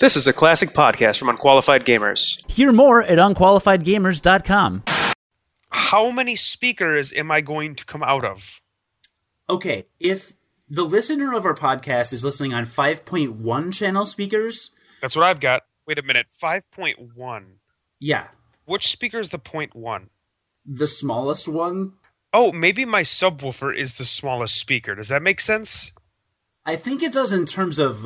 This is a classic podcast from Unqualified Gamers. Hear more at unqualifiedgamers.com. How many speakers am I going to come out of? Okay, if the listener of our podcast is listening on 5.1 channel speakers... That's what I've got. Wait a minute, 5.1. Yeah. Which speaker is the 0.1? The smallest one. Oh, maybe my subwoofer is the smallest speaker. Does that make sense? I think it does in terms of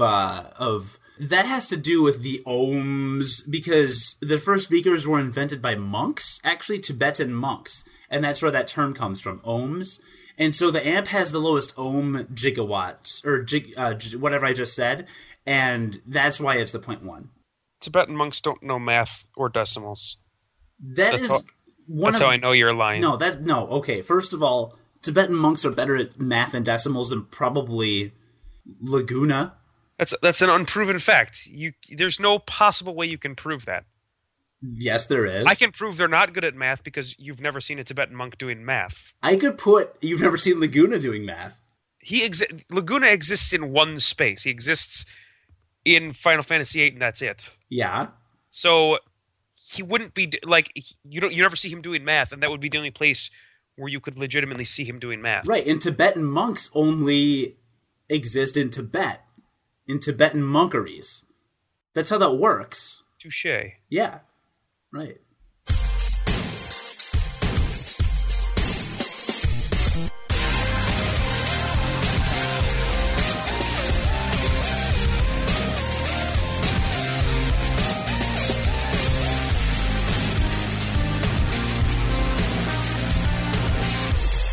that has to do with the ohms, because the first speakers were invented by monks, actually Tibetan monks, and that's where that term comes from, ohms. And so the amp has the lowest ohm gigawatts, or whatever I just said, and that's why it's the 0.1. Tibetan monks don't know math or decimals. That's how I know you're lying. Okay, first of all, Tibetan monks are better at math and decimals than probably... Laguna. That's an unproven fact. There's no possible way you can prove that. Yes, there is. I can prove they're not good at math because you've never seen a Tibetan monk doing math. I could put you've never seen Laguna doing math. Laguna exists in one space. He exists in Final Fantasy VIII, and that's it. Yeah. So he wouldn't be like you never see him doing math, and that would be the only place where you could legitimately see him doing math. Right, and Tibetan monks only exist in Tibet, in Tibetan monkeries. That's how that works. Touché. Yeah, right.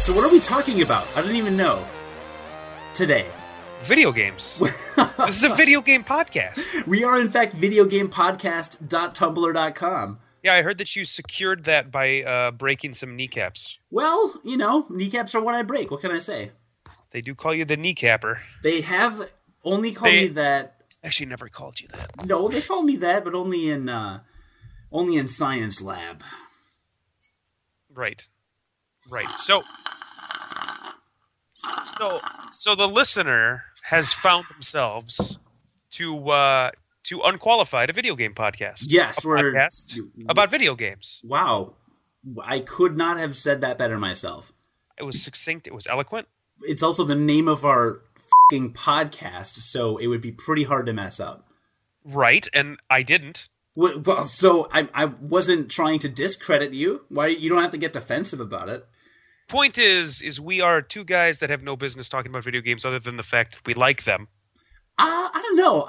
So what are we talking about? I don't even know. Today. Video games. This is a video game podcast. We are, in fact, videogamepodcast.tumblr.com. Yeah, I heard that you secured that by breaking some kneecaps. Well, you know, kneecaps are what I break. What can I say? They do call you the kneecapper. They have only called me that. Actually, never called you that. No, they call me that, but only in science lab. Right. So the listener has found themselves to Unqualified, a video game podcast. Yes, about video games. Wow. I could not have said that better myself. It was succinct. It was eloquent. It's also the name of our fucking podcast, so it would be pretty hard to mess up. Right, and I didn't. Well, so I wasn't trying to discredit you. Why? You don't have to get defensive about it. Point is we are two guys that have no business talking about video games other than the fact that we like them. I don't know.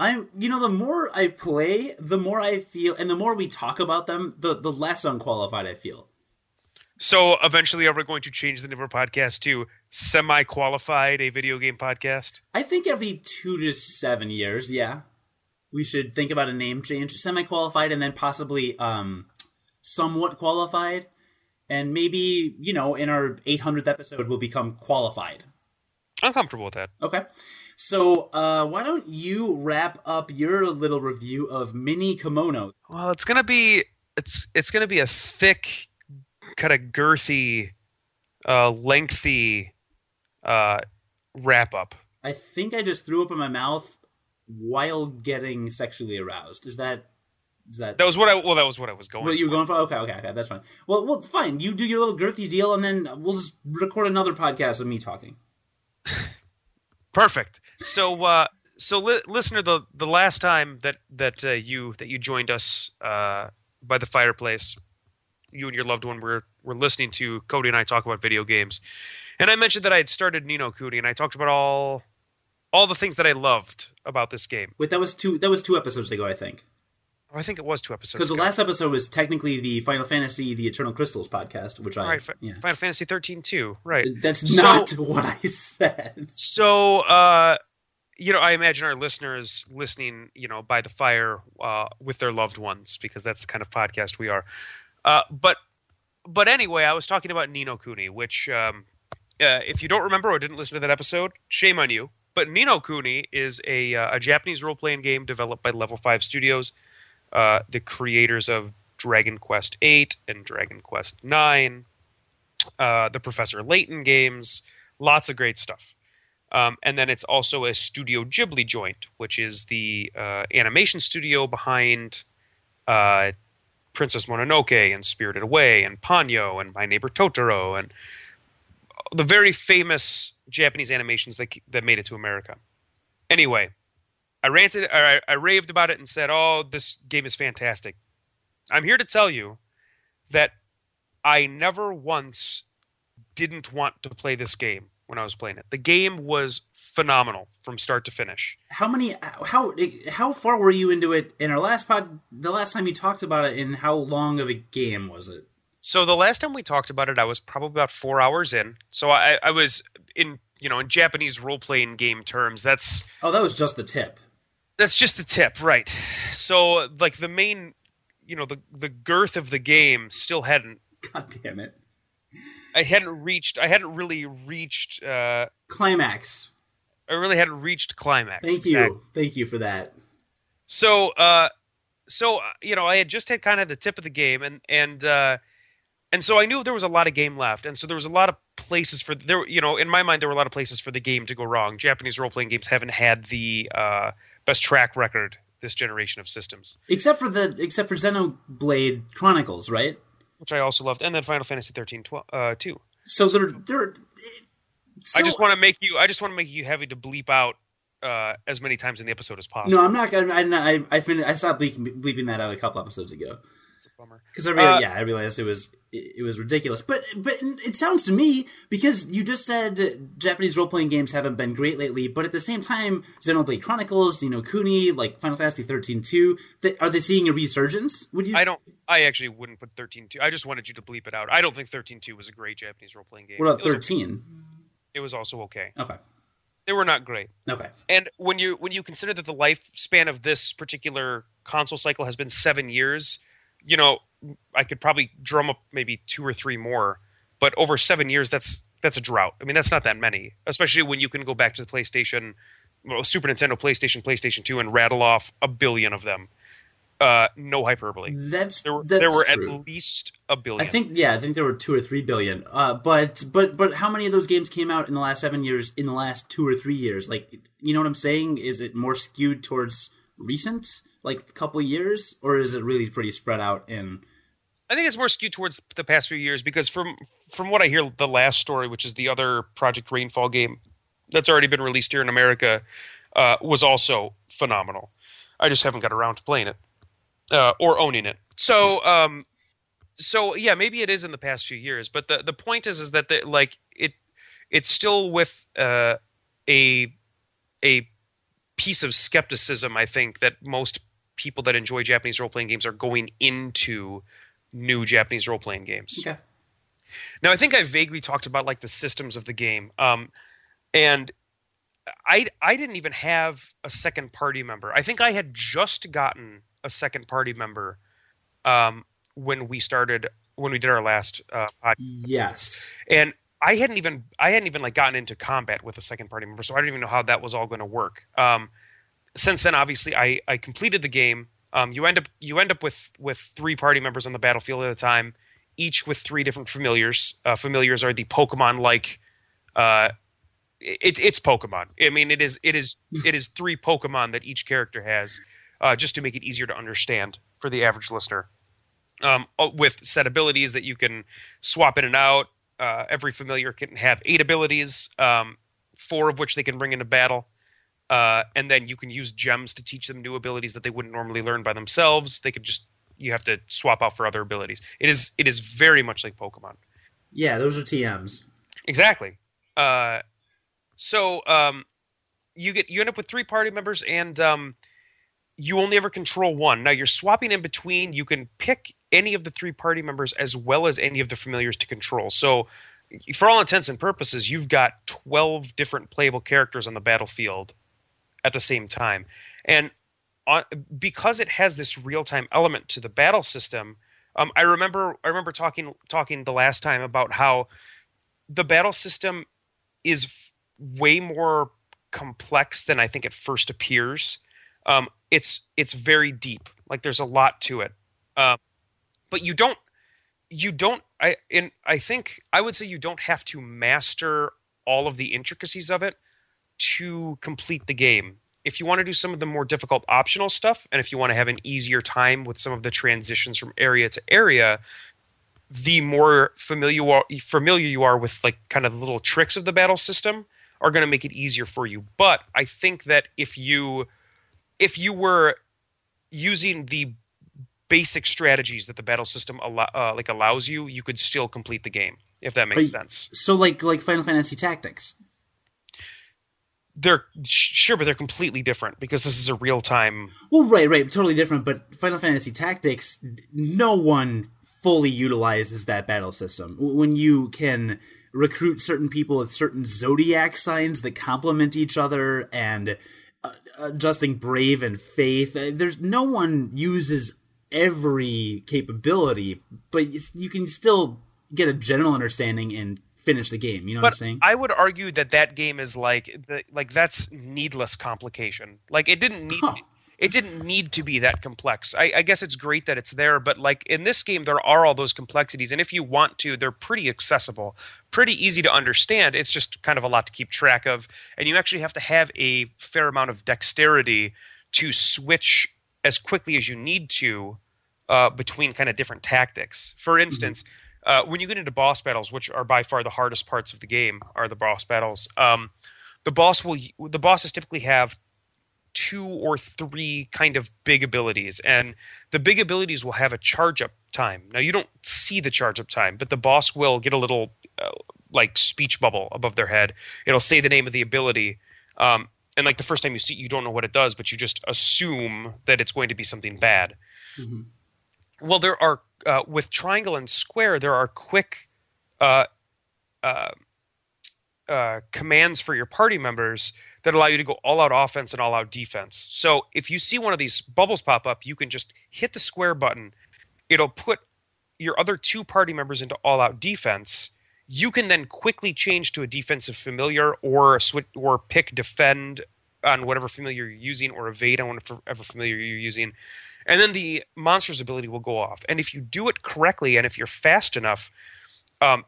The more I play, the more I feel, and the more we talk about them, the less unqualified I feel. So eventually, are we going to change the name of our podcast to Semi-Qualified, a video game podcast? I think every 2 to 7 years, yeah. We should think about a name change. Semi-Qualified, and then possibly Somewhat Qualified. And maybe, in our 800th episode, we'll become qualified. I'm comfortable with that. Okay. So why don't you wrap up your little review of Mini Kimono? Well, it's gonna be a thick, kind of girthy, lengthy wrap up. I think I just threw up in my mouth while getting sexually aroused. Is that? That was what I was going for. What you were going for? Okay, that's fine. Well, fine. You do your little girthy deal, and then we'll just record another podcast with me talking. Perfect. So, listener, the last time that you joined us by the fireplace, you and your loved one were listening to Cody and I talk about video games, and I mentioned that I had started Ni no Kuni, and I talked about all the things that I loved about this game. Wait, that was two episodes ago, I think. I think it was 2 episodes ago. Because the last episode was technically the Final Fantasy, the Eternal Crystals podcast, which Final Fantasy XIII 2, right. That's not what I said. So, I imagine our listeners listening, by the fire with their loved ones, because that's the kind of podcast we are. But anyway, I was talking about Ni no Kuni, which if you don't remember or didn't listen to that episode, shame on you. But Ni no Kuni is a Japanese role-playing game developed by Level 5 Studios. The creators of Dragon Quest VIII and Dragon Quest IX, the Professor Layton games, lots of great stuff. And then it's also a Studio Ghibli joint, which is the animation studio behind Princess Mononoke and Spirited Away and Ponyo and My Neighbor Totoro and the very famous Japanese animations that made it to America. Anyway, I raved about it and said, oh, this game is fantastic. I'm here to tell you that I never once didn't want to play this game when I was playing it. The game was phenomenal from start to finish. How far were you into it in our last pod, the last time you talked about it, and how long of a game was it? So the last time we talked about it, I was probably about 4 hours in. So I was in, in Japanese role-playing game terms, that's... Oh, that was just the tip. That's just the tip, right. So, like, the main, the girth of the game still hadn't... God damn it. I hadn't really reached... Climax. I really hadn't reached climax. Thank you. Exactly. Thank you for that. So, I had just had kind of the tip of the game, and so I knew there was a lot of game left, and so there was a lot of places for in my mind there were a lot of places for the game to go wrong. Japanese role-playing games haven't had the best track record this generation of systems, except for Xenoblade Chronicles, right? Which I also loved, and then Final Fantasy XIII 2. So I just want to make you. I just want to make you heavy to bleep out as many times in the episode as possible. No, I'm not gonna. I stopped bleeping that out a couple episodes ago. It's a bummer because I realized it was ridiculous. But it sounds to me, because you just said Japanese role playing games haven't been great lately, but at the same time, Xenoblade Chronicles, Ni no Kuni, like Final Fantasy XIII 2, are they seeing a resurgence? Would you? I actually wouldn't put 13-2. I just wanted you to bleep it out. I don't think 13-2 was a great Japanese role playing game. What about 13? It was also okay. Okay. They were not great. Okay. And when you consider that the lifespan of this particular console cycle has been 7 years, I could probably drum up maybe 2 or 3 more, but over 7 years, that's a drought. I mean, that's not that many, especially when you can go back to the PlayStation, Super Nintendo, PlayStation 2, and rattle off a billion of them. No hyperbole. There were true. At least a billion. I think there were 2 or 3 billion. But how many of those games came out in the last 7 years? In the last 2 or 3 years, like, you know what I'm saying? Is it more skewed towards recent, like a couple years, or is it really pretty spread out? In I think it's more skewed towards the past few years, because from what I hear, The Last Story, which is the other Project Rainfall game that's already been released here in America, was also phenomenal. I just haven't got around to playing it. Or owning it. So yeah, maybe it is in the past few years. But the point is that it's still with a piece of skepticism, I think, that most people that enjoy Japanese role playing games are going into new Japanese role playing games. Okay. Now, I think I vaguely talked about the systems of the game, and I didn't even have a second party member. I think I had just gotten a second party member when we did our last podcast. Yes. And I hadn't even gotten into combat with a second party member, so I didn't even know how that was all going to work. Since then, obviously, I completed the game. You end up with 3 party members on the battlefield at a time, each with 3 different familiars. Familiars are the Pokemon it's Pokemon. I mean, it is 3 Pokemon that each character has. Just to make it easier to understand for the average listener, with set abilities that you can swap in and out. Every familiar can have 8 abilities, 4 of which they can bring into battle. And then you can use gems to teach them new abilities that they wouldn't normally learn by themselves. You have to swap out for other abilities. It is very much like Pokemon. Yeah, those are TMs. Exactly. You end up with 3 party members, and you only ever control 1. Now, you're swapping in between. You can pick any of the 3 party members as well as any of the familiars to control. So, for all intents and purposes, you've got 12 different playable characters on the battlefield at the same time. And because it has this real-time element to the battle system, I remember talking the last time about how the battle system is way more complex than I think it first appears. It's very deep. There's a lot to it, but you don't. I think I would say you don't have to master all of the intricacies of it to complete the game. If you want to do some of the more difficult optional stuff, and if you want to have an easier time with some of the transitions from area to area, the more familiar you are with like kind of the little tricks of the battle system are going to make it easier for you. But I think that if you were using the basic strategies that the battle system allows you, you could still complete the game, if that makes sense. So like Final Fantasy Tactics. They're sure, but they're completely different because this is a real time. Well, right, totally different. But Final Fantasy Tactics, no one fully utilizes that battle system. When you can recruit certain people with certain zodiac signs that complement each other, and adjusting Brave and Faith, there's no one uses every capability, but you can still get a general understanding and finish the game. You know what I'm saying? I would argue that game is like that's needless complication. Like it didn't need to be that complex. I guess it's great that it's there, but like in this game, there are all those complexities, and if you want to, they're pretty accessible, pretty easy to understand. It's just kind of a lot to keep track of, and you actually have to have a fair amount of dexterity to switch as quickly as you need to between kind of different tactics. For instance, when you get into boss battles, which are by far the hardest parts of the game, are the boss battles. The bosses typically have two or three kind of big abilities, and the big abilities will have a charge-up time. Now, you don't see the charge-up time, but the boss will get a little speech bubble above their head. It'll say the name of the ability, and like the first time you see it, you don't know what it does, but you just assume that it's going to be something bad. Mm-hmm. Well, there are with triangle and square, there are quick commands for your party members that allow you to go all-out offense and all-out defense. So if you see one of these bubbles pop up, you can just hit the square button. It'll put your other two party members into all-out defense. You can then quickly change to a defensive familiar or pick defend on whatever familiar you're using or evade on whatever familiar you're using. And then the monster's ability will go off. And if you do it correctly and if you're fast enough,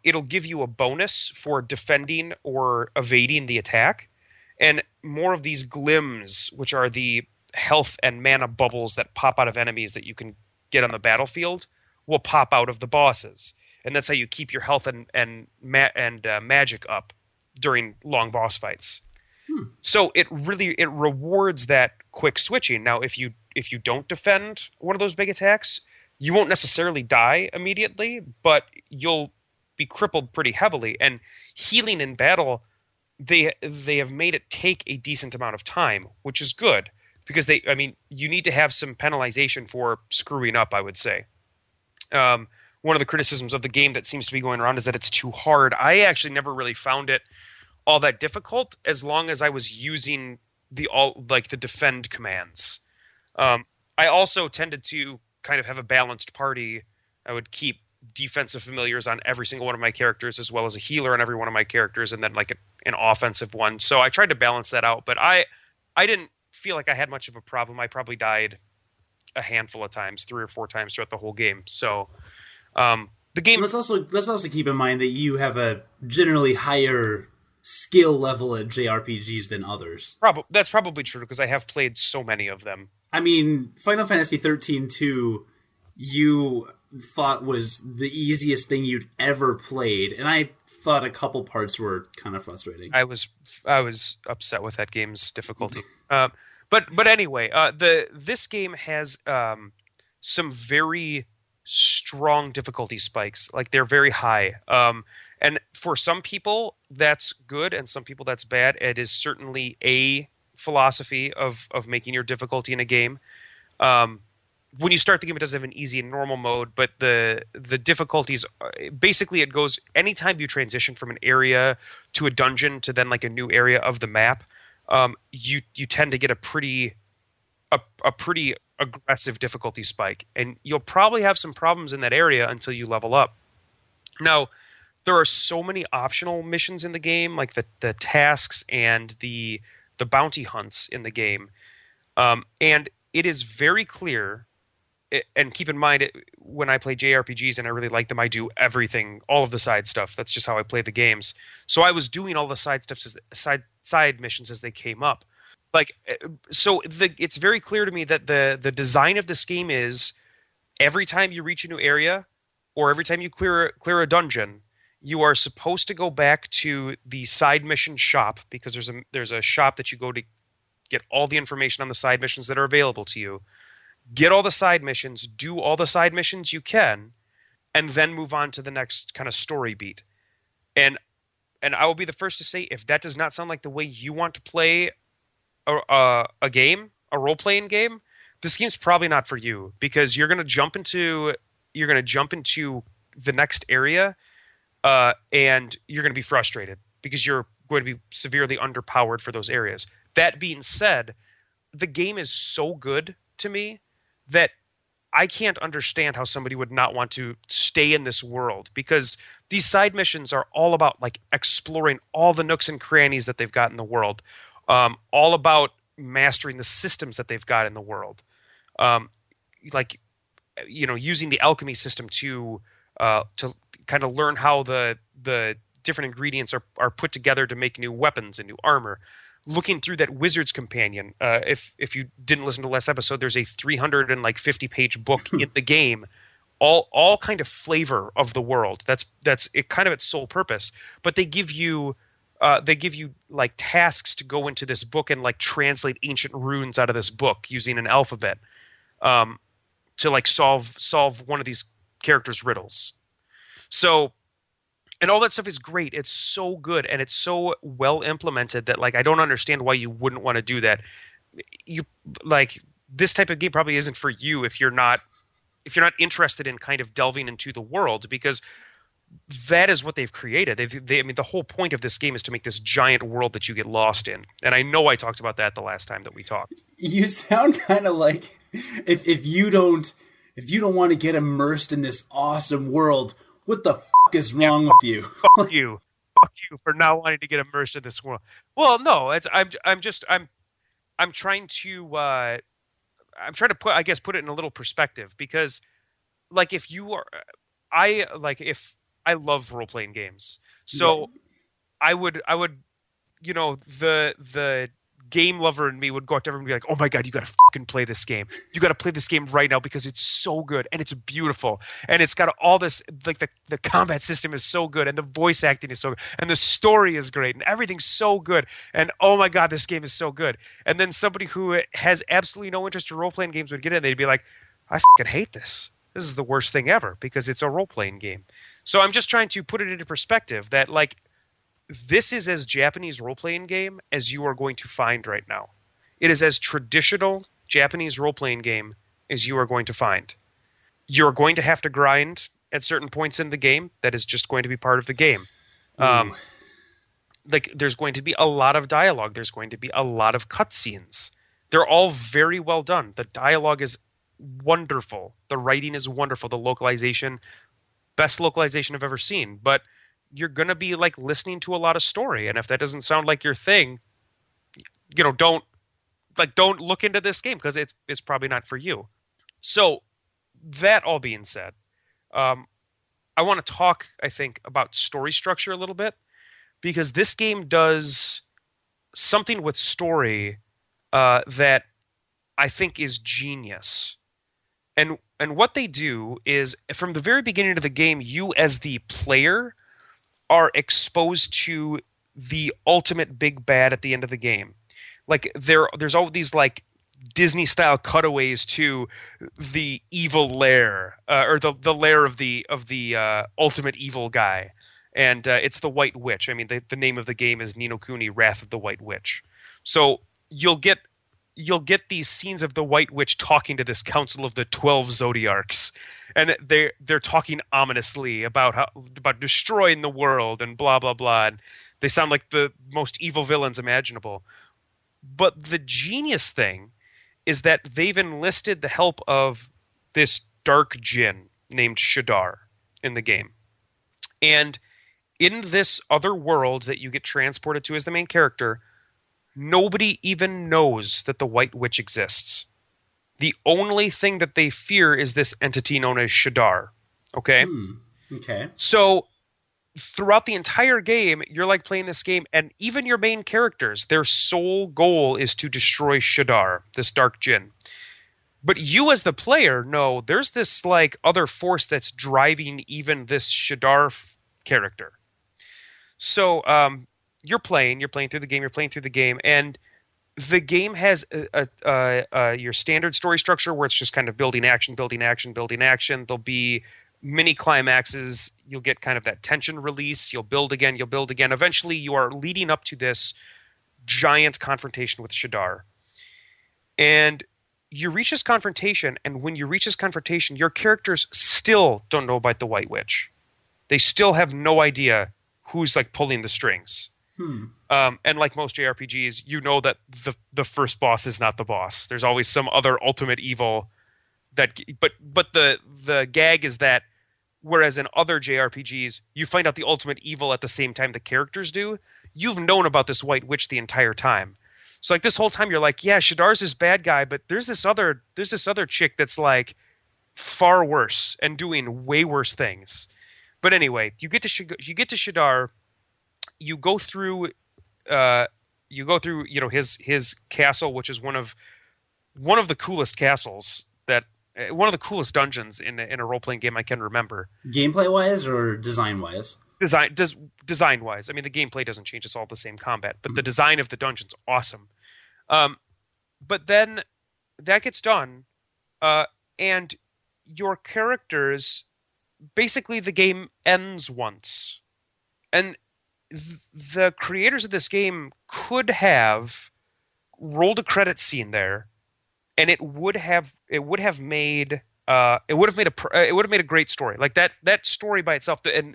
it'll give you a bonus for defending or evading the attack. And more of these glims, which are the health and mana bubbles that pop out of enemies that you can get on the battlefield, will pop out of the bosses. And that's how you keep your health and magic up during long boss fights. So it really rewards that quick switching. Now, if you don't defend one of those big attacks, you won't necessarily die immediately, but you'll be crippled pretty heavily. And healing in battle, they have made it take a decent amount of time, which is good because you need to have some penalization for screwing up, I would say. One of the criticisms of the game that seems to be going around is that it's too hard. I actually never really found it all that difficult as long as I was using the defend commands. I also tended to kind of have a balanced party. I would keep defensive familiars on every single one of my characters, as well as a healer on every one of my characters, and then like an offensive one. So I tried to balance that out, but I didn't feel like I had much of a problem. I probably died a handful of times, 3 or 4 times throughout the whole game. So the game. Let's also keep in mind that you have a generally higher skill level at JRPGs than others. That's probably true because I have played so many of them. I mean, Final Fantasy XIII 2, you thought was the easiest thing you'd ever played, and I thought a couple parts were kind of frustrating. I was upset with that game's difficulty. But anyway, this game has some very strong difficulty spikes. Like, they're very high. And for some people, that's good, and some people that's bad. It is certainly a philosophy of making your difficulty in a game. When you start the game, it doesn't have an easy and normal mode, but the difficulties, basically it goes anytime you transition from an area to a dungeon to then like a new area of the map, you tend to get a pretty aggressive difficulty spike. And you'll probably have some problems in that area until you level up. Now, there are so many optional missions in the game, like the tasks and the bounty hunts in the game. And it is very clear, and keep in mind, when I play JRPGs and I really like them, I do everything, all of the side stuff. That's just how I play the games. So I was doing all the side stuff, side side missions as they came up. Like, so it's very clear to me that the design of this game is every time you reach a new area or every time you clear a dungeon, you are supposed to go back to the side mission shop, because there's a shop that you go to get all the information on the side missions that are available to you. Get all the side missions, do all the side missions you can, and then move on to the next kind of story beat. And I will be the first to say, if that does not sound like the way you want to play a game, a role-playing game, this game's probably not for you, because you're going to jump into the next area, and you're going to be frustrated because you're going to be severely underpowered for those areas. That being said, the game is so good to me that I can't understand how somebody would not want to stay in this world, because these side missions are all about like exploring all the nooks and crannies that they've got in the world, all about mastering the systems that they've got in the world, like, you know, using the alchemy system to kind of learn how the different ingredients are put together to make new weapons and new armor. Looking through that Wizard's Companion, if you didn't listen to the last episode, there's a 350-page book in the game, all kind of flavor of the world. That's it, kind of its sole purpose. But they give you like tasks to go into this book and like translate ancient runes out of this book using an alphabet, to like solve one of these characters' riddles. So. And all that stuff is great. It's so good, and it's so well implemented that, like, I don't understand why you wouldn't want to do that. You like this type of game probably isn't for you if you're not interested in kind of delving into the world, because that is what they've created. I mean, the whole point of this game is to make this giant world that you get lost in. And I know I talked about that the last time that we talked. You sound kind of like if you don't want to get immersed in this awesome world, what the is wrong with you? Fuck you. Fuck you for not wanting to get immersed in this world. Well, no, I'm trying to put it in a little perspective, because like I love role playing games. So yeah. I would you know, the game lover in me would go up to everyone and be like, oh my God, you got to fucking play this game. You got to play this game right now because it's so good and it's beautiful. And it's got all this, like the combat system is so good and the voice acting is so good and the story is great and everything's so good. And oh my God, this game is so good. And then somebody who has absolutely no interest in role-playing games would get in. They'd be like, I fucking hate this. This is the worst thing ever because it's a role-playing game. So I'm just trying to put it into perspective that like, this is as Japanese role-playing game as you are going to find right now. It is as traditional Japanese role-playing game as you are going to find. You're going to have to grind at certain points in the game. That is just going to be part of the game. Like there's going to be a lot of dialogue. There's going to be a lot of cutscenes. They're all very well done. The dialogue is wonderful. The writing is wonderful. The localization, best localization I've ever seen. But you're going to be like listening to a lot of story. And if that doesn't sound like your thing, you know, don't look into this game because it's probably not for you. So that all being said, I want to talk, I think, about story structure a little bit, because this game does something with story that I think is genius. And what they do is from the very beginning of the game, you as the player are exposed to the ultimate big bad at the end of the game. Like there's all these like Disney style cutaways to the evil lair, or the lair of the ultimate evil guy, and it's the White Witch. I mean, the name of the game is Ni no Kuni: Wrath of the White Witch. So you'll get these scenes of the White Witch talking to this council of the 12 Zodiacs. And they're talking ominously about destroying the world and blah, blah, blah. And they sound like the most evil villains imaginable. But the genius thing is that they've enlisted the help of this dark djinn named Shadar in the game. And in this other world that you get transported to as the main character, nobody even knows that the White Witch exists. The only thing that they fear is this entity known as Shadar. Okay? So throughout the entire game, you're like playing this game, and even your main characters, their sole goal is to destroy Shadar, this dark djinn. But you as the player know there's this like other force that's driving even this Shadar character. So you're playing through the game, and the game has your standard story structure where it's just kind of building action. There'll be mini climaxes. You'll get kind of that tension release. You'll build again. Eventually, you are leading up to this giant confrontation with Shadar. And you reach this confrontation, and when you reach this confrontation, your characters still don't know about the White Witch. They still have no idea who's like pulling the strings. And like most JRPGs, you know that the first boss is not the boss. There's always some other ultimate evil. But the gag is that whereas in other JRPGs, you find out the ultimate evil at the same time the characters do, you've known about this White Witch the entire time. So like this whole time you're like, yeah, Shadar's this bad guy, but there's this other chick that's like far worse and doing way worse things. But anyway, you get to Shadar, you go through his castle, which is one of the coolest castles, that one of the coolest dungeons in a role playing game I can remember. Gameplay wise or design wise? Design wise. I mean, the gameplay doesn't change; it's all the same combat. But the design of the dungeon's awesome. But then that gets done, and your characters, basically the game ends once, and the creators of this game could have rolled a credit scene there, and it would have made a great story. Like that story by itself, and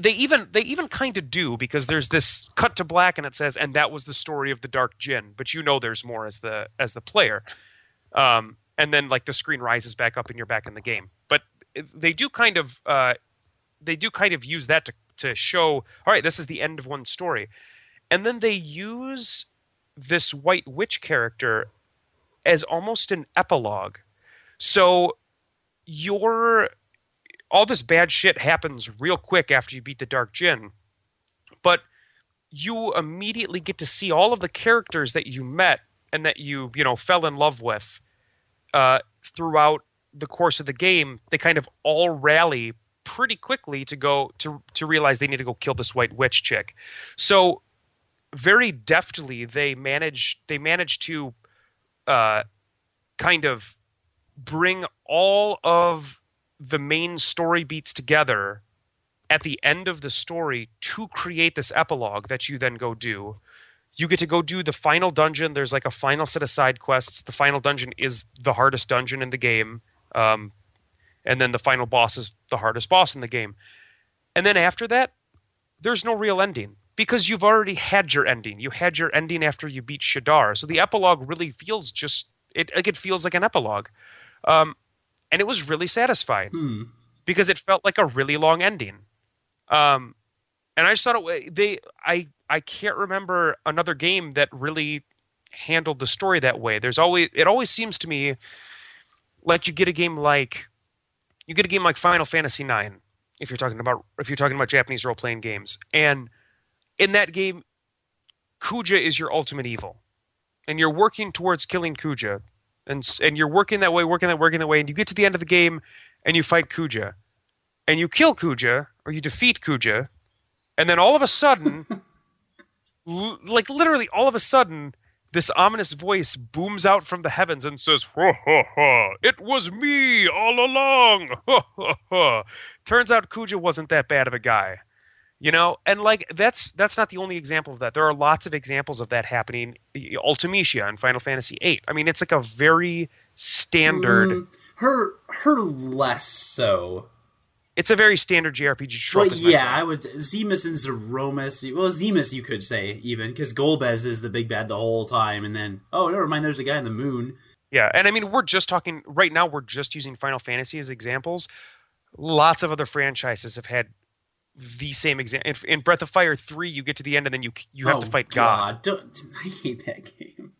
they even kind of do, because there's this cut to black and it says, and that was the story of the dark djinn, but there's more as the player. And then like the screen rises back up and you're back in the game. But they do kind of use that to show, all right, this is the end of one story. And then they use this White Witch character as almost an epilogue. So all this bad shit happens real quick after you beat the dark djinn, but you immediately get to see all of the characters that you met and that you fell in love with throughout the course of the game. They kind of all rally pretty quickly to go to realize they need to go kill this White Witch chick. So very deftly they manage to kind of bring all of the main story beats together at the end of the story to create this epilogue that you then go do. You get to go do the final dungeon. There's like a final set of side quests. The final dungeon is the hardest dungeon in the game. And then the final boss is the hardest boss in the game. And then after that, there's no real ending, because you've already had your ending. You had your ending after you beat Shadar. So the epilogue really feels it feels like an epilogue. And it was really satisfying because it felt like a really long ending. And I just thought I can't remember another game that really handled the story that way. It always seems to me like you get a game like Final Fantasy IX, if you're talking about Japanese role playing games. And in that game, Kuja is your ultimate evil, and you're working towards killing Kuja. And you're working that way, and you get to the end of the game, and you fight Kuja. And you kill Kuja, or you defeat Kuja, and then all of a sudden, like literally all of a sudden, this ominous voice booms out from the heavens and says, "Ha ha ha, it was me all along, ha ha ha." Turns out Kuja wasn't that bad of a guy. And like that's not the only example of that. There are lots of examples of that happening. Ultimecia in Final Fantasy VIII. I mean, it's like a very standard. Her less so. It's a very standard JRPG trope. Well, yeah, I would. Zemus and Zeromus. Well, Zemus you could say even, because Golbez is the big bad the whole time, and then never mind, there's a guy in the moon. Yeah, and I mean we're just talking right now. We're just using Final Fantasy as examples. Lots of other franchises have had the same example. In Breath of Fire 3, you get to the end and then you have to fight God. I hate that game.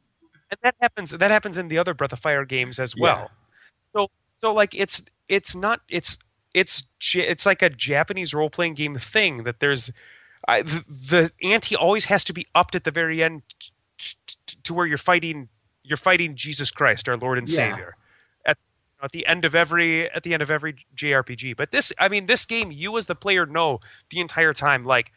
And that happens in the other Breath of Fire games as well. Yeah. So like it's not it's it's like a Japanese role playing game thing that there's the ante always has to be upped at the very end to where you're fighting Jesus Christ, our Lord and Savior, at the end of every JRPG. But this game, you as the player know the entire time, like,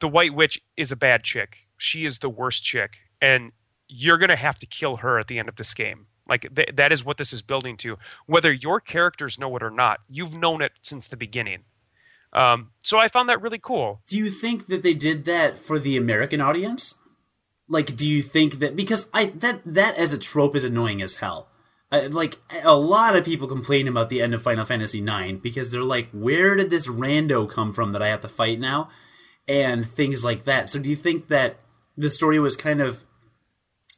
the White Witch is a bad chick. She is the worst chick, and you're gonna have to kill her at the end of this game. Like, that is what this is building to. Whether your characters know it or not, you've known it since the beginning. So I found that really cool. Do you think that they did that for the American audience? Like, do you think that... Because that as a trope is annoying as hell. Like, a lot of people complain about the end of Final Fantasy IX because they're like, where did this rando come from that I have to fight now? And things like that. So do you think that the story was kind of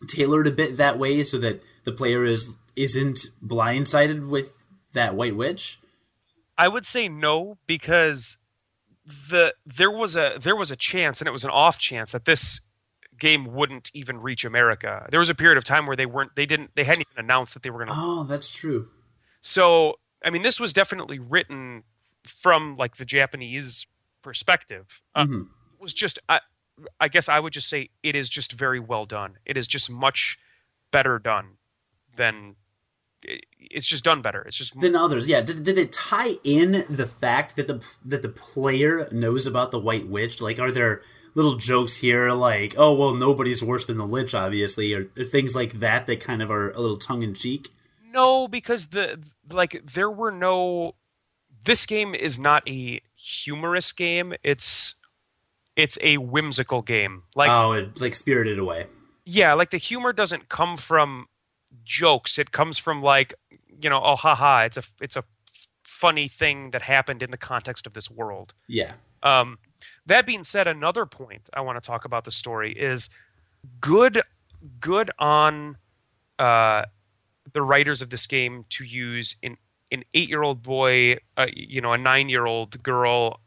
tailored a bit that way so that the player isn't blindsided with that White Witch? I would say no, because there was a chance, and it was an off chance, that this game wouldn't even reach America. There was a period of time where they hadn't even announced that they were going to. Oh, that's true. So, I mean, this was definitely written from, like, the Japanese perspective. It was just, I guess I would just say it is just very well done. It is just much better done than... It's just done better. It's just than others. Yeah. Did it tie in the fact that the player knows about the White Witch? Like, are there little jokes here, like, oh well, nobody's worse than the Lich, obviously, or things like that that kind of are a little tongue in cheek? No, because this game is not a humorous game. It's a whimsical game. Like, oh, it's like Spirited Away. Yeah, like, the humor doesn't come from jokes. It comes from, like, you know, oh, haha, it's a funny thing that happened in the context of this world. Yeah. That being said, another point I want to talk about the story is good on the writers of this game to use an 8-year-old boy, a 9-year-old girl.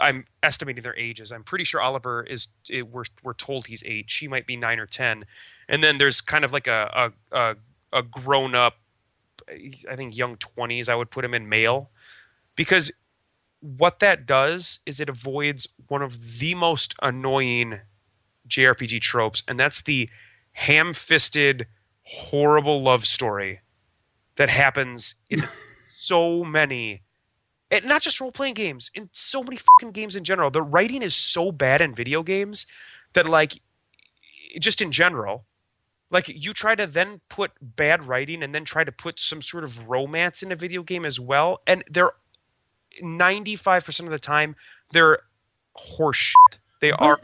I'm estimating their ages. I'm pretty sure Oliver we're told he's 8. She might be 9 or 10. And then there's kind of like a grown up, I think young 20s. I would put him in male, because what that does is it avoids one of the most annoying JRPG tropes, and that's the ham-fisted, horrible love story that happens in so many, and not just role-playing games, in so many fucking games in general. The writing is so bad in video games that, like, just in general, like, you try to then put bad writing and then try to put some sort of romance in a video game as well, and they're 95% of the time, they're horseshit. They are.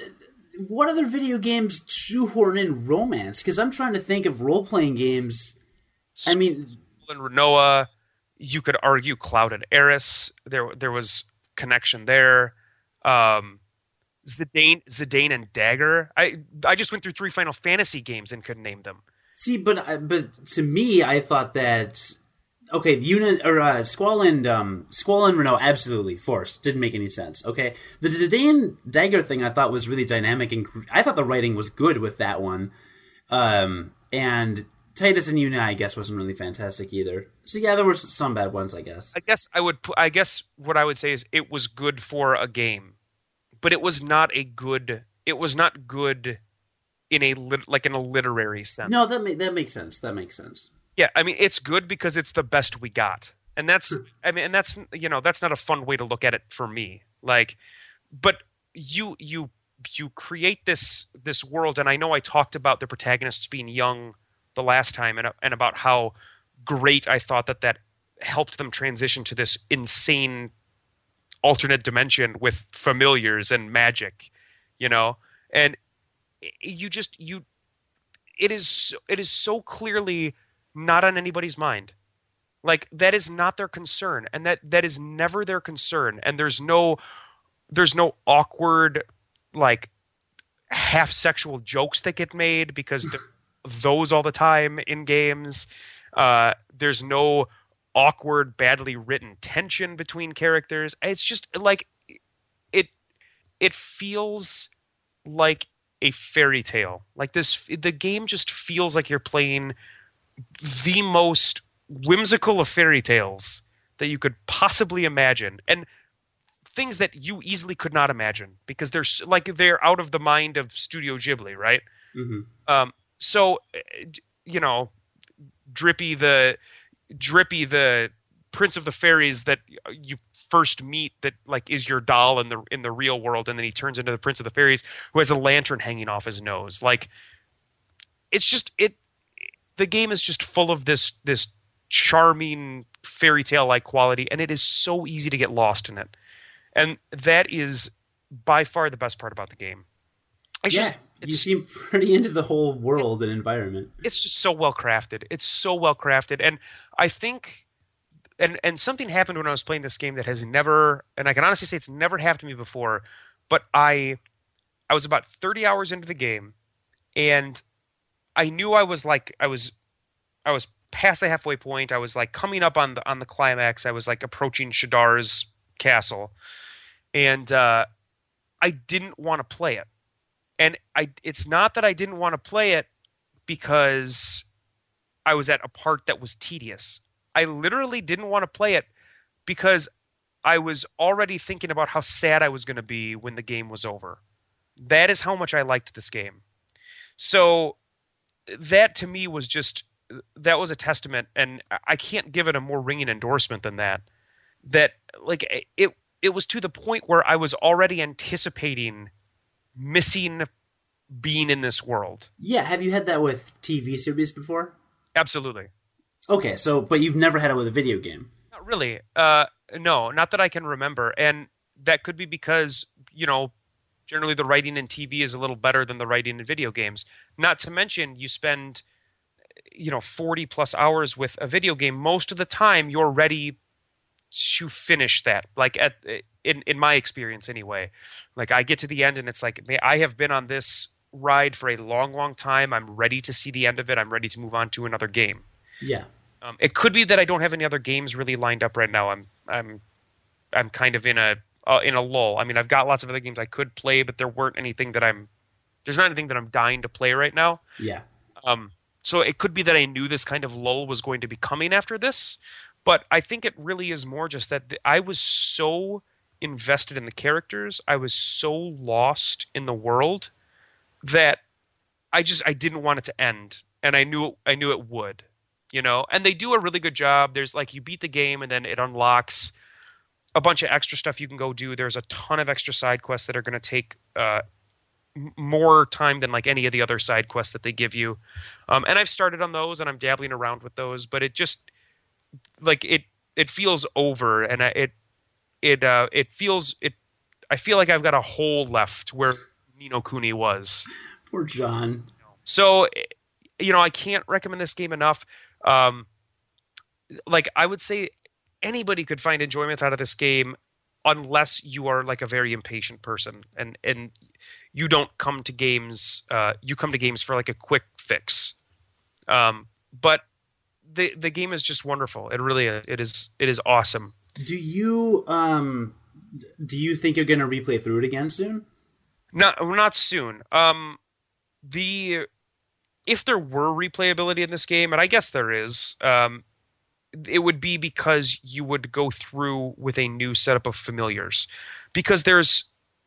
What other video games shoehorn in romance? Because I'm trying to think of role-playing games. Squall, I mean, and Rinoa. You could argue Cloud and Aeris. There was connection there. Zidane and Dagger. I just went through 3 Final Fantasy games and couldn't name them. See, but to me, I thought that. Okay, Squall and Renault absolutely forced. Didn't make any sense. Okay, the Zidane Dagger thing I thought was really dynamic, and I thought the writing was good with that one. And Titus and Yuna, I guess, wasn't really fantastic either. So yeah, there were some bad ones, I guess. I guess what I would say is it was good for a game, but it was not a good. It was not good in a literary sense. No, that makes sense. Yeah, I mean, it's good because it's the best we got. And that's true. I mean, and that's, you know, that's not a fun way to look at it for me. Like, but you create this world, and I know I talked about the protagonists being young the last time and about how great I thought that helped them transition to this insane alternate dimension with familiars and magic, you know? And it is so clearly not on anybody's mind. Like, that is not their concern, and that is never their concern. And there's no awkward, like, half sexual jokes that get made, because those all the time in games. There's no awkward, badly written tension between characters. It's just like it feels like a fairy tale. Like, the game just feels like you're playing the most whimsical of fairy tales that you could possibly imagine, and things that you easily could not imagine because they're out of the mind of Studio Ghibli, right? Mm-hmm. So, you know, Drippy the Prince of the Fairies that you first meet, that like is your doll in the real world, and then he turns into the Prince of the Fairies who has a lantern hanging off his nose. Like, it's just the game is just full of this charming fairy tale like quality, and it is so easy to get lost in it. And that is by far the best part about the game. You seem pretty into the whole world and environment. It's just so well crafted. And I think and something happened when I was playing this game that has never, and I can honestly say it's never happened to me before, but I was about 30 hours into the game, and I knew I was past the halfway point. I was like coming up on the climax. I was like approaching Shadar's castle, and I didn't want to play it. And it's not that I didn't want to play it because I was at a part that was tedious. I literally didn't want to play it because I was already thinking about how sad I was going to be when the game was over. That is how much I liked this game. So that to me was just, that was a testament, and I can't give it a more ringing endorsement than that. That like it was to the point where I was already anticipating missing being in this world. Yeah, have you had that with TV series before? Absolutely. Okay, so but you've never had it with a video game? Not really. No, not that I can remember, and that could be because, you know, generally the writing in TV is a little better than the writing in video games. Not to mention you spend, you know, 40 plus hours with a video game. Most of the time you're ready to finish that, like in my experience anyway. Like I get to the end and it's like, I have been on this ride for a long, long time. I'm ready to see the end of it. I'm ready to move on to another game. Yeah. It could be that I don't have any other games really lined up right now. I'm kind of in a lull. I mean, I've got lots of other games I could play, but there's not anything that I'm dying to play right now. Yeah. So it could be that I knew this kind of lull was going to be coming after this, but I think it really is more just that I was so invested in the characters, I was so lost in the world that I didn't want it to end, and I knew it would, you know. And they do a really good job. There's like, you beat the game and then it unlocks a bunch of extra stuff you can go do. There's a ton of extra side quests that are going to take more time than like any of the other side quests that they give you, and I've started on those and I'm dabbling around with those, but it just like it feels over, and I feel like I've got a hole left where Ni no Kuni was. Poor John. So, you know, I can't recommend this game enough. Like, I would say anybody could find enjoyment out of this game unless you are like a very impatient person and you don't come to games. You come to games for like a quick fix. But the game is just wonderful. It really is. It is awesome. Do you think you're going to replay through it again soon? Not soon. If there were replayability in this game, and I guess there is, it would be because you would go through with a new setup of familiars, because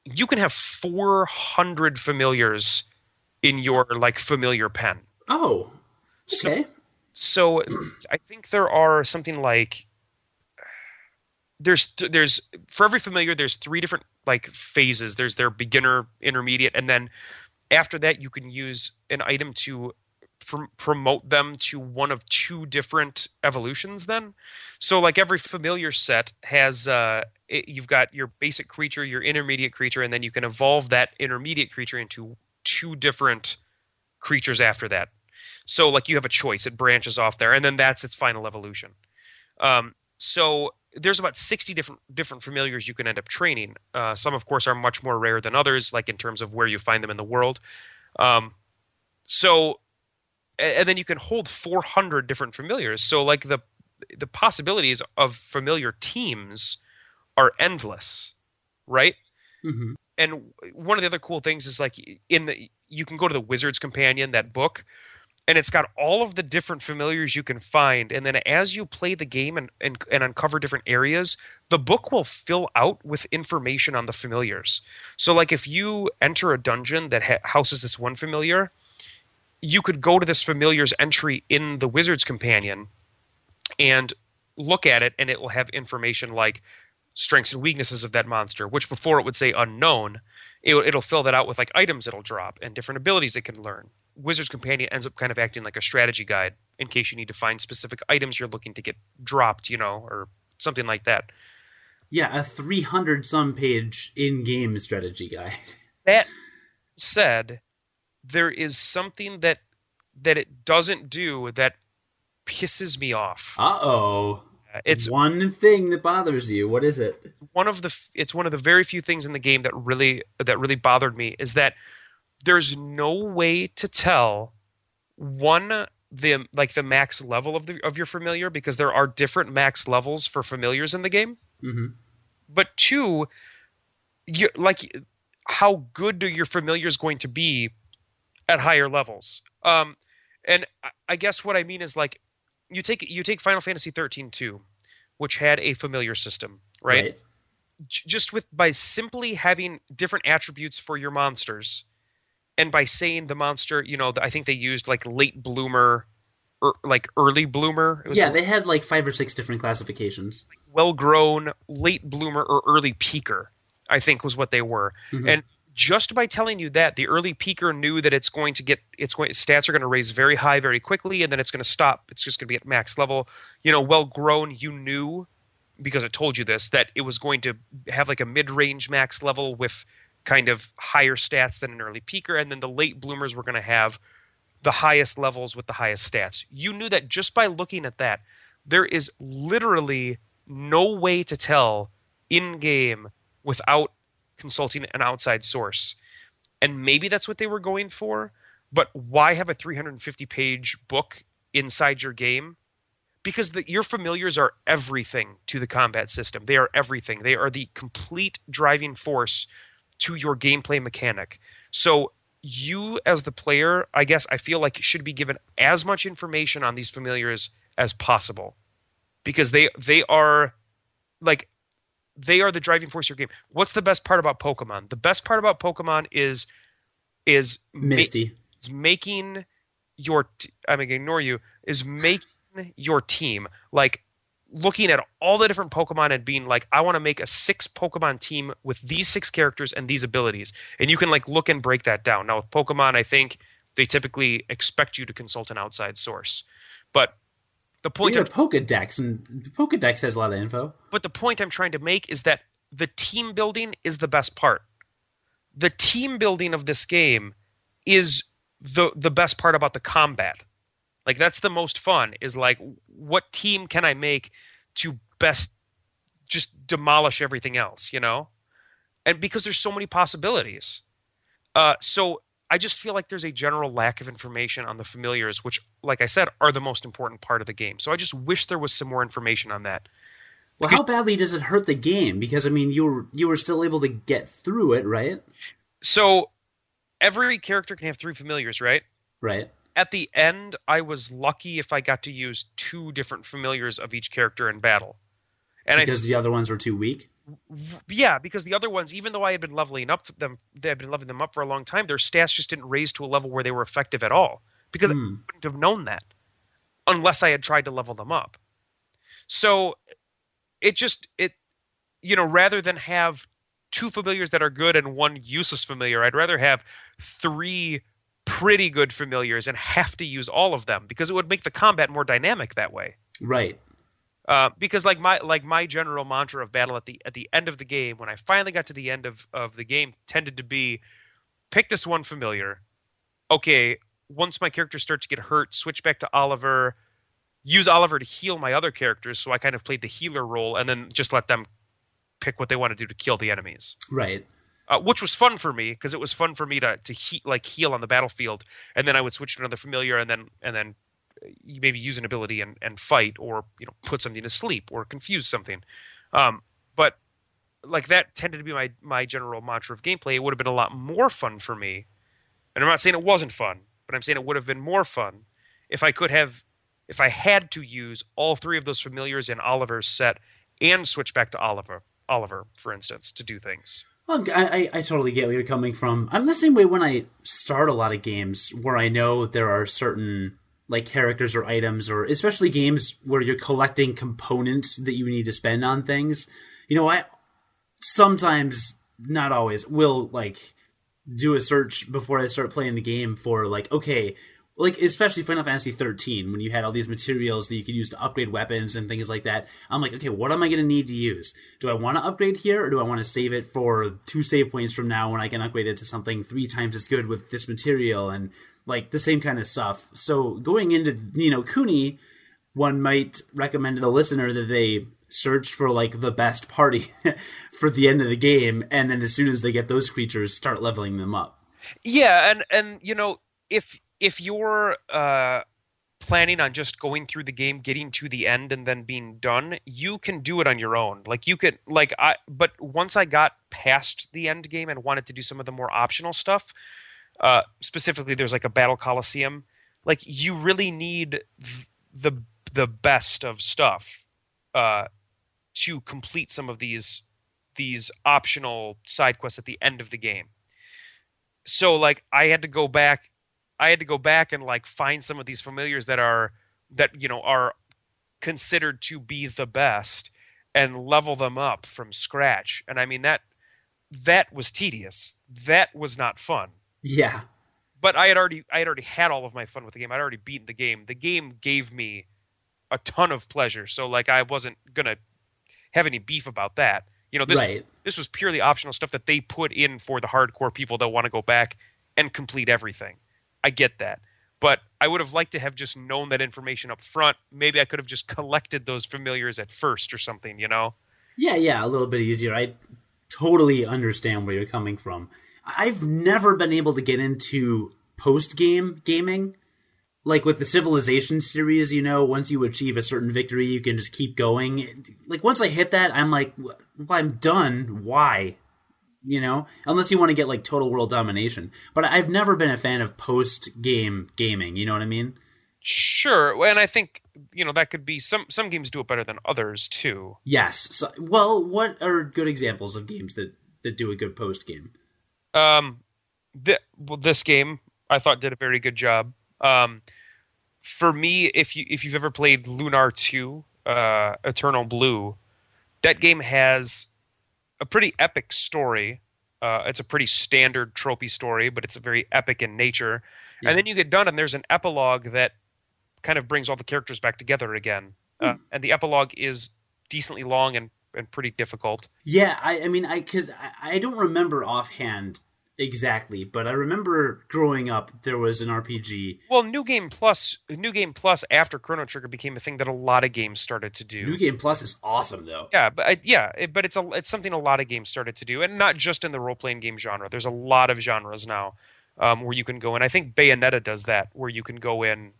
you can have 400 familiars in your like familiar pen. Oh, okay. So I think there are something like, there's for every familiar, there's three different like phases. There's their beginner, intermediate, and then after that you can use an item to promote them to one of two different evolutions then. So like every familiar set has you've got your basic creature, your intermediate creature, and then you can evolve that intermediate creature into two different creatures after that. So like you have a choice. It branches off there, and then that's its final evolution. So there's about 60 different familiars you can end up training. Some, of course, are much more rare than others, like in terms of where you find them in the world. And then you can hold 400 different familiars. So, like, the possibilities of familiar teams are endless, right? Mm-hmm. And one of the other cool things is, like, you can go to the Wizard's Companion, that book, And it's got all of the different familiars you can find. And then as you play the game and uncover different areas, the book will fill out with information on the familiars. So like if you enter a dungeon that houses this one familiar, you could go to this familiar's entry in the Wizard's Companion and look at it, and it will have information like strengths and weaknesses of that monster, which before it would say unknown. It'll fill that out with like items it'll drop and different abilities it can learn. Wizard's Companion ends up kind of acting like a strategy guide in case you need to find specific items you're looking to get dropped, you know, or something like that. Yeah, a 300-some page in-game strategy guide. That said, there is something that it doesn't do that pisses me off. Uh-oh. It's one thing that bothers you. What is it? It's one of the very few things in the game that really bothered me is that there's no way to tell the max level of your familiar, because there are different max levels for familiars in the game. Mm-hmm. But two, how good are your familiars going to be at higher levels? And I guess what I mean is like you take Final Fantasy XIII 2, which had a familiar system, right? Just by simply having different attributes for your monsters. And by saying the monster, you know, I think they used like late bloomer or like early bloomer. They had like 5 or 6 different classifications. Like well-grown, late bloomer, or early peaker, I think was what they were. Mm-hmm. And just by telling you that, the early peaker knew that stats are going to raise very high very quickly, and then it's going to stop. It's just going to be at max level. You know, well-grown, you knew, because it told you this, that it was going to have like a mid-range max level with kind of higher stats than an early peaker, and then the late bloomers were going to have the highest levels with the highest stats. You knew that just by looking at that. There is literally no way to tell in-game without consulting an outside source. And maybe that's what they were going for, but why have a 350-page book inside your game? Because your familiars are everything to the combat system. They are everything. They are the complete driving force to your gameplay mechanic. So you as the player, I guess I feel like should be given as much information on these familiars as possible, because they are the driving force of your game. What's the best part about Pokemon? The best part about Pokemon is Misty. Making your team, like looking at all the different Pokemon and being like, I want to make a 6 Pokemon team with these 6 characters and these abilities. And you can like look and break that down. Now with Pokemon, I think they typically expect you to consult an outside source. But the point of Pokedex, and the Pokedex has a lot of info. But the point I'm trying to make is that the team building is the best part. The team building of this game is the best part about the combat. Like that's the most fun, is like what team can I make to best just demolish everything else, you know? And because there's so many possibilities. So I just feel like there's a general lack of information on the familiars, which, like I said, are the most important part of the game. So I just wish there was some more information on that. Well, how badly does it hurt the game? Because, I mean, you were still able to get through it, right? So every character can have 3 familiars, right? Right. At the end, I was lucky if I got to use 2 different familiars of each character in battle. And because the other ones were too weak? Yeah, because the other ones, even though I had been leveling them up for a long time, their stats just didn't raise to a level where they were effective at all. Because I wouldn't have known that unless I had tried to level them up. So rather than have 2 familiars that are good and 1 useless familiar, I'd rather have 3 pretty good familiars and have to use all of them, because it would make the combat more dynamic that way. Right. Because my general mantra of battle at the end of the game, when I finally got to the end of the game, tended to be pick this one familiar. Okay, once my characters start to get hurt, switch back to Oliver, use Oliver to heal my other characters. So I kind of played the healer role, and then just let them pick what they want to do to kill the enemies. Right. Which was fun for me, because it was fun for me to heal on the battlefield, and then I would switch to another familiar, and then maybe use an ability and fight, or you know, put something to sleep or confuse something. But like that tended to be my general mantra of gameplay. It would have been a lot more fun for me, and I'm not saying it wasn't fun, but I'm saying it would have been more fun if I had to use all three of those familiars in Oliver's set and switch back to Oliver, for instance, to do things. Well, I totally get where you're coming from. I'm the same way when I start a lot of games where I know there are certain like characters or items, or especially games where you're collecting components that you need to spend on things. You know, I sometimes, not always, will like do a search before I start playing the game for like, okay, like especially Final Fantasy XIII, when you had all these materials that you could use to upgrade weapons and things like that. I'm like, okay, what am I going to need to use? Do I want to upgrade here, or do I want to save it for 2 save points from now when I can upgrade it to something 3 times as good with this material and like the same kind of stuff? So going into Ni no Kuni, one might recommend to the listener that they search for like the best party for the end of the game, and then as soon as they get those creatures, start leveling them up. Yeah, and you know, if you're planning on just going through the game, getting to the end, and then being done, you can do it on your own. Like you could, like I. But once I got past the end game and wanted to do some of the more optional stuff, specifically, there's like a battle coliseum. Like you really need the best of stuff to complete some of these optional side quests at the end of the game. So like I had to go back and like find some of these familiars that are considered to be the best and level them up from scratch. And I mean that was tedious. That was not fun. Yeah. But I had already had all of my fun with the game. I'd already beaten the game. The game gave me a ton of pleasure, so like I wasn't gonna have any beef about that. You know, this was purely optional stuff that they put in for the hardcore people that want to go back and complete everything. I get that, but I would have liked to have just known that information up front. Maybe I could have just collected those familiars at first or something. You know? Yeah, a little bit easier. I totally understand where you're coming from. I've never been able to get into post-game gaming. Like with the Civilization series, you know, once you achieve a certain victory, you can just keep going. Like once I hit that, I'm like, well, I'm done. Why? You know, unless you want to get like total world domination. But I've never been a fan of post-game gaming. You know what I mean? Sure. And I think, you know, that could be some games do it better than others too. Yes. So, well, what are good examples of games that do a good post-game? This game I thought did a very good job. For me, if you've ever played Lunar 2, Eternal Blue, that game has a pretty epic story. It's a pretty standard tropey story, but it's very epic in nature. Yeah. And then you get done, and there's an epilogue that kind of brings all the characters back together again. And the epilogue is decently long and pretty difficult. Yeah, I mean, because I don't remember offhand exactly, but I remember growing up there was an RPG. Well, New Game Plus after Chrono Trigger became a thing that a lot of games started to do. New Game Plus is awesome though. Yeah, but it's something a lot of games started to do, and not just in the role-playing game genre. There's a lot of genres now where you can go in. I think Bayonetta does that, where you can go in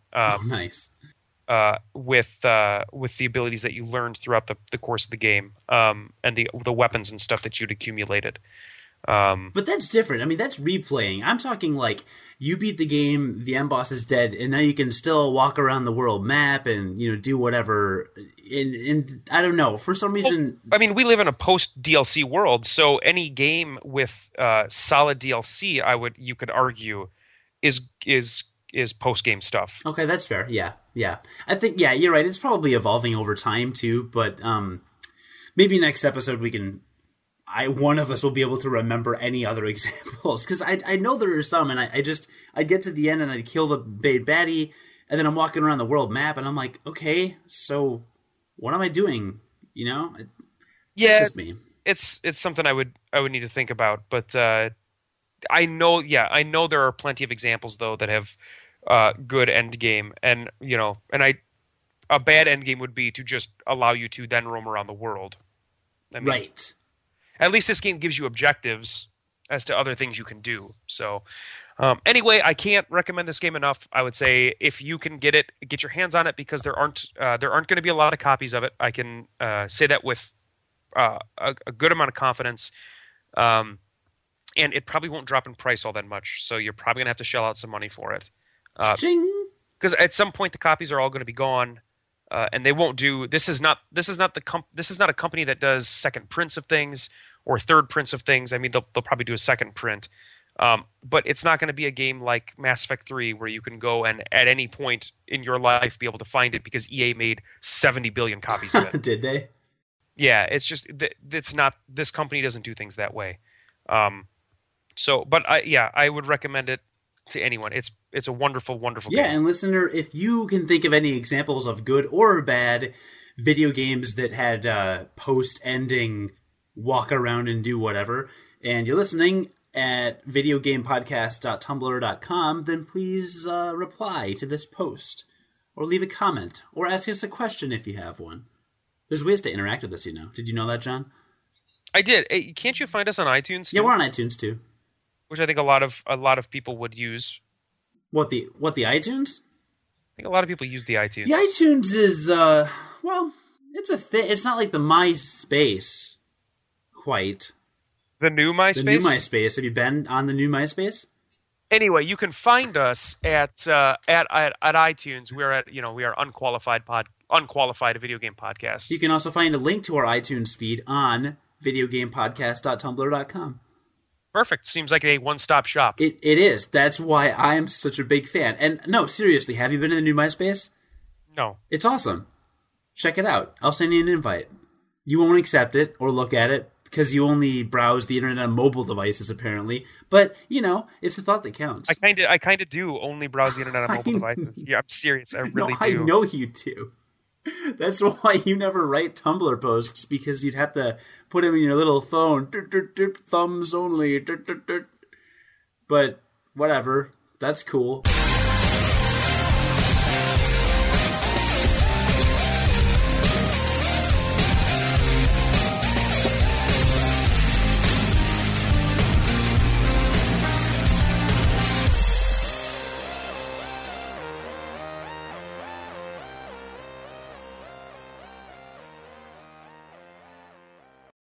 with the abilities that you learned throughout the course of the game and the weapons and stuff that you'd accumulated. But that's different. I mean, that's replaying. I'm talking like you beat the game, the end boss is dead, and now you can still walk around the world map and, you know, do whatever. And I don't know, for some reason. Well, I mean, we live in a post-DLC world, so any game with solid DLC, you could argue, is post-game stuff. Okay, that's fair. Yeah. I think, yeah, you're right. It's probably evolving over time too, but maybe next episode we can. One of us will be able to remember any other examples, because I know there are some, and I get to the end and I'd kill the baddie, and then I'm walking around the world map and I'm like, okay, so what am I doing? You know? It's just me. It's something I would need to think about, but I know there are plenty of examples though that have good end game, and you know, and a bad end game would be to just allow you to then roam around the world. I mean, right. At least this game gives you objectives as to other things you can do. So anyway, I can't recommend this game enough. I would say if you can get it, get your hands on it, because there aren't going to be a lot of copies of it. I can say that with a good amount of confidence. And it probably won't drop in price all that much. So you're probably going to have to shell out some money for it. because at some point the copies are all going to be gone, and they won't do. This is not a company that does second prints of things or third prints of things. I mean, they'll probably do a second print, but it's not going to be a game like Mass Effect 3 where you can go and at any point in your life be able to find it because EA made 70 billion copies of it. Did they? Yeah, it's just it's not. This company doesn't do things that way. I would recommend it to anyone. It's a wonderful, wonderful game. Yeah, and listener, if you can think of any examples of good or bad video games that had post-ending walk around and do whatever, and you're listening at videogamepodcast.tumblr.com, then please reply to this post or leave a comment or ask us a question if you have one. There's ways to interact with us, you know. Did you know that, John? I did. Hey, can't you find us on iTunes too? Yeah, we're on iTunes too. Which I think a lot of people would use. What the iTunes? I think a lot of people use the iTunes. The iTunes is it's a thing. It's not like the MySpace quite. The new MySpace? The new MySpace. Have you been on the new MySpace? Anyway, you can find us at iTunes. We're at we are Unqualified, a video game podcast. You can also find a link to our iTunes feed on videogamepodcast.tumblr.com. Perfect. Seems like a one-stop shop. It is. That's why I am such a big fan. And no, seriously, have you been to the new MySpace? No. It's awesome. Check it out. I'll send you an invite. You won't accept it or look at it because you only browse the internet on mobile devices, apparently. But, it's the thought that counts. I kind of do only browse the internet on mobile devices. Yeah, I'm serious. I really do. I know you do. That's why you never write Tumblr posts, because you'd have to put them in your little phone. Thumbs only. But whatever. That's cool.